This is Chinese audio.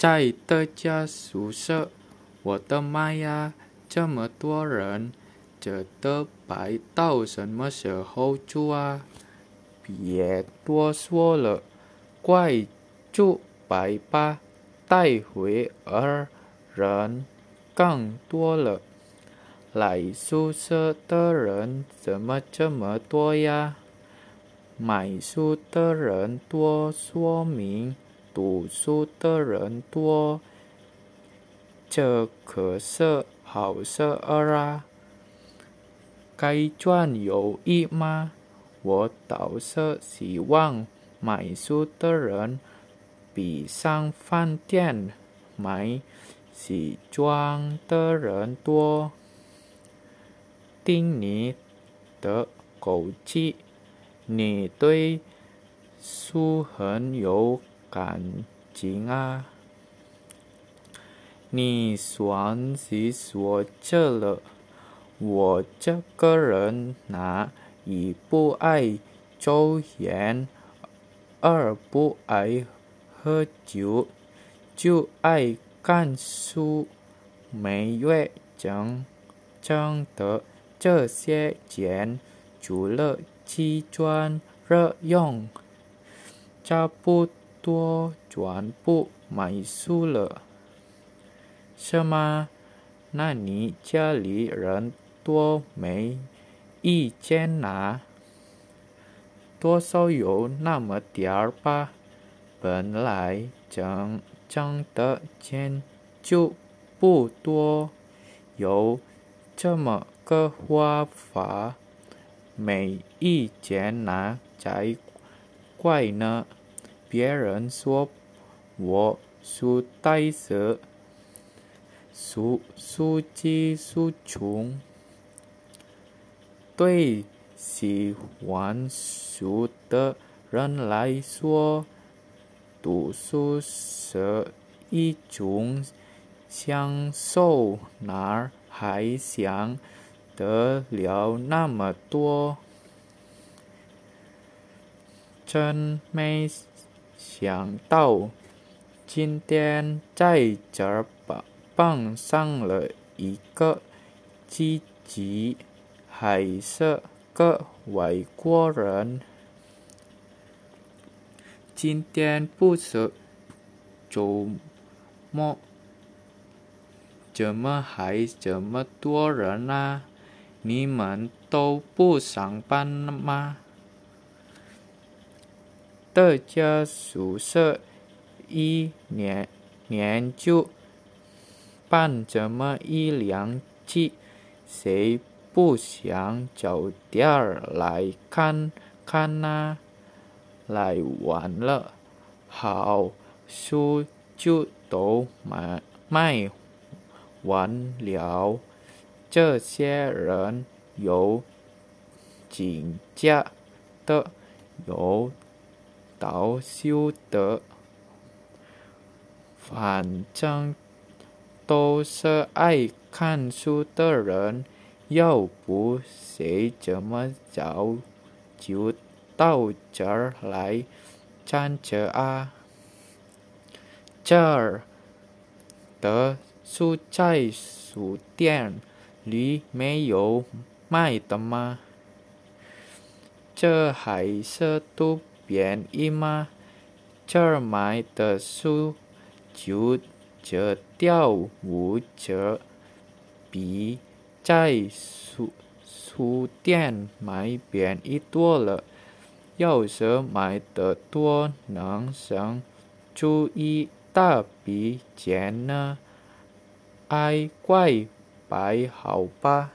在这家宿舍，我的妈呀，这么多人，这得摆到什么时候住啊？别多说了，快住摆吧，待会儿人更多了。来宿舍的人怎么这么多呀？买书的人多说明读书的人多，这可是好事儿啊！该赚有益吗？我倒是希望买书的人比上饭店买西装的人多。听你的口气，你对书很有感情啊！你算是说这了。我这个人哪一不爱抽烟，二不爱喝酒，就爱看书，每月挣的这些钱，除了吃穿日用，差不多全部买书了，是吗？那你家里人多没意见啊？多少有那么点儿吧，本来挣的钱就不多，有这么个花法，没意见哪才怪呢？别人说我书呆子、书痴、书穷，对喜欢书的人来说，读书是一种享受，哪还想得了那么多？真没想到，今天在这儿碰上了一个知己，还是个外国人。今天不是周末，怎么还这么多人啊？你们都不上班吗？这家宿舍一年就办这么一两次，谁不想早点来看看啊？来晚了，好书就都卖完了。这些人有请假的，有倒休的，反正都是爱看书的人，要不谁这么早就到这儿来站着啊？这儿的书在书店里没有卖的吗？这还是都便宜吗？这儿买的书9折到5折，比在书店买便宜多了。要是买的多，能省出一大笔钱呢。爱怪摆好吧。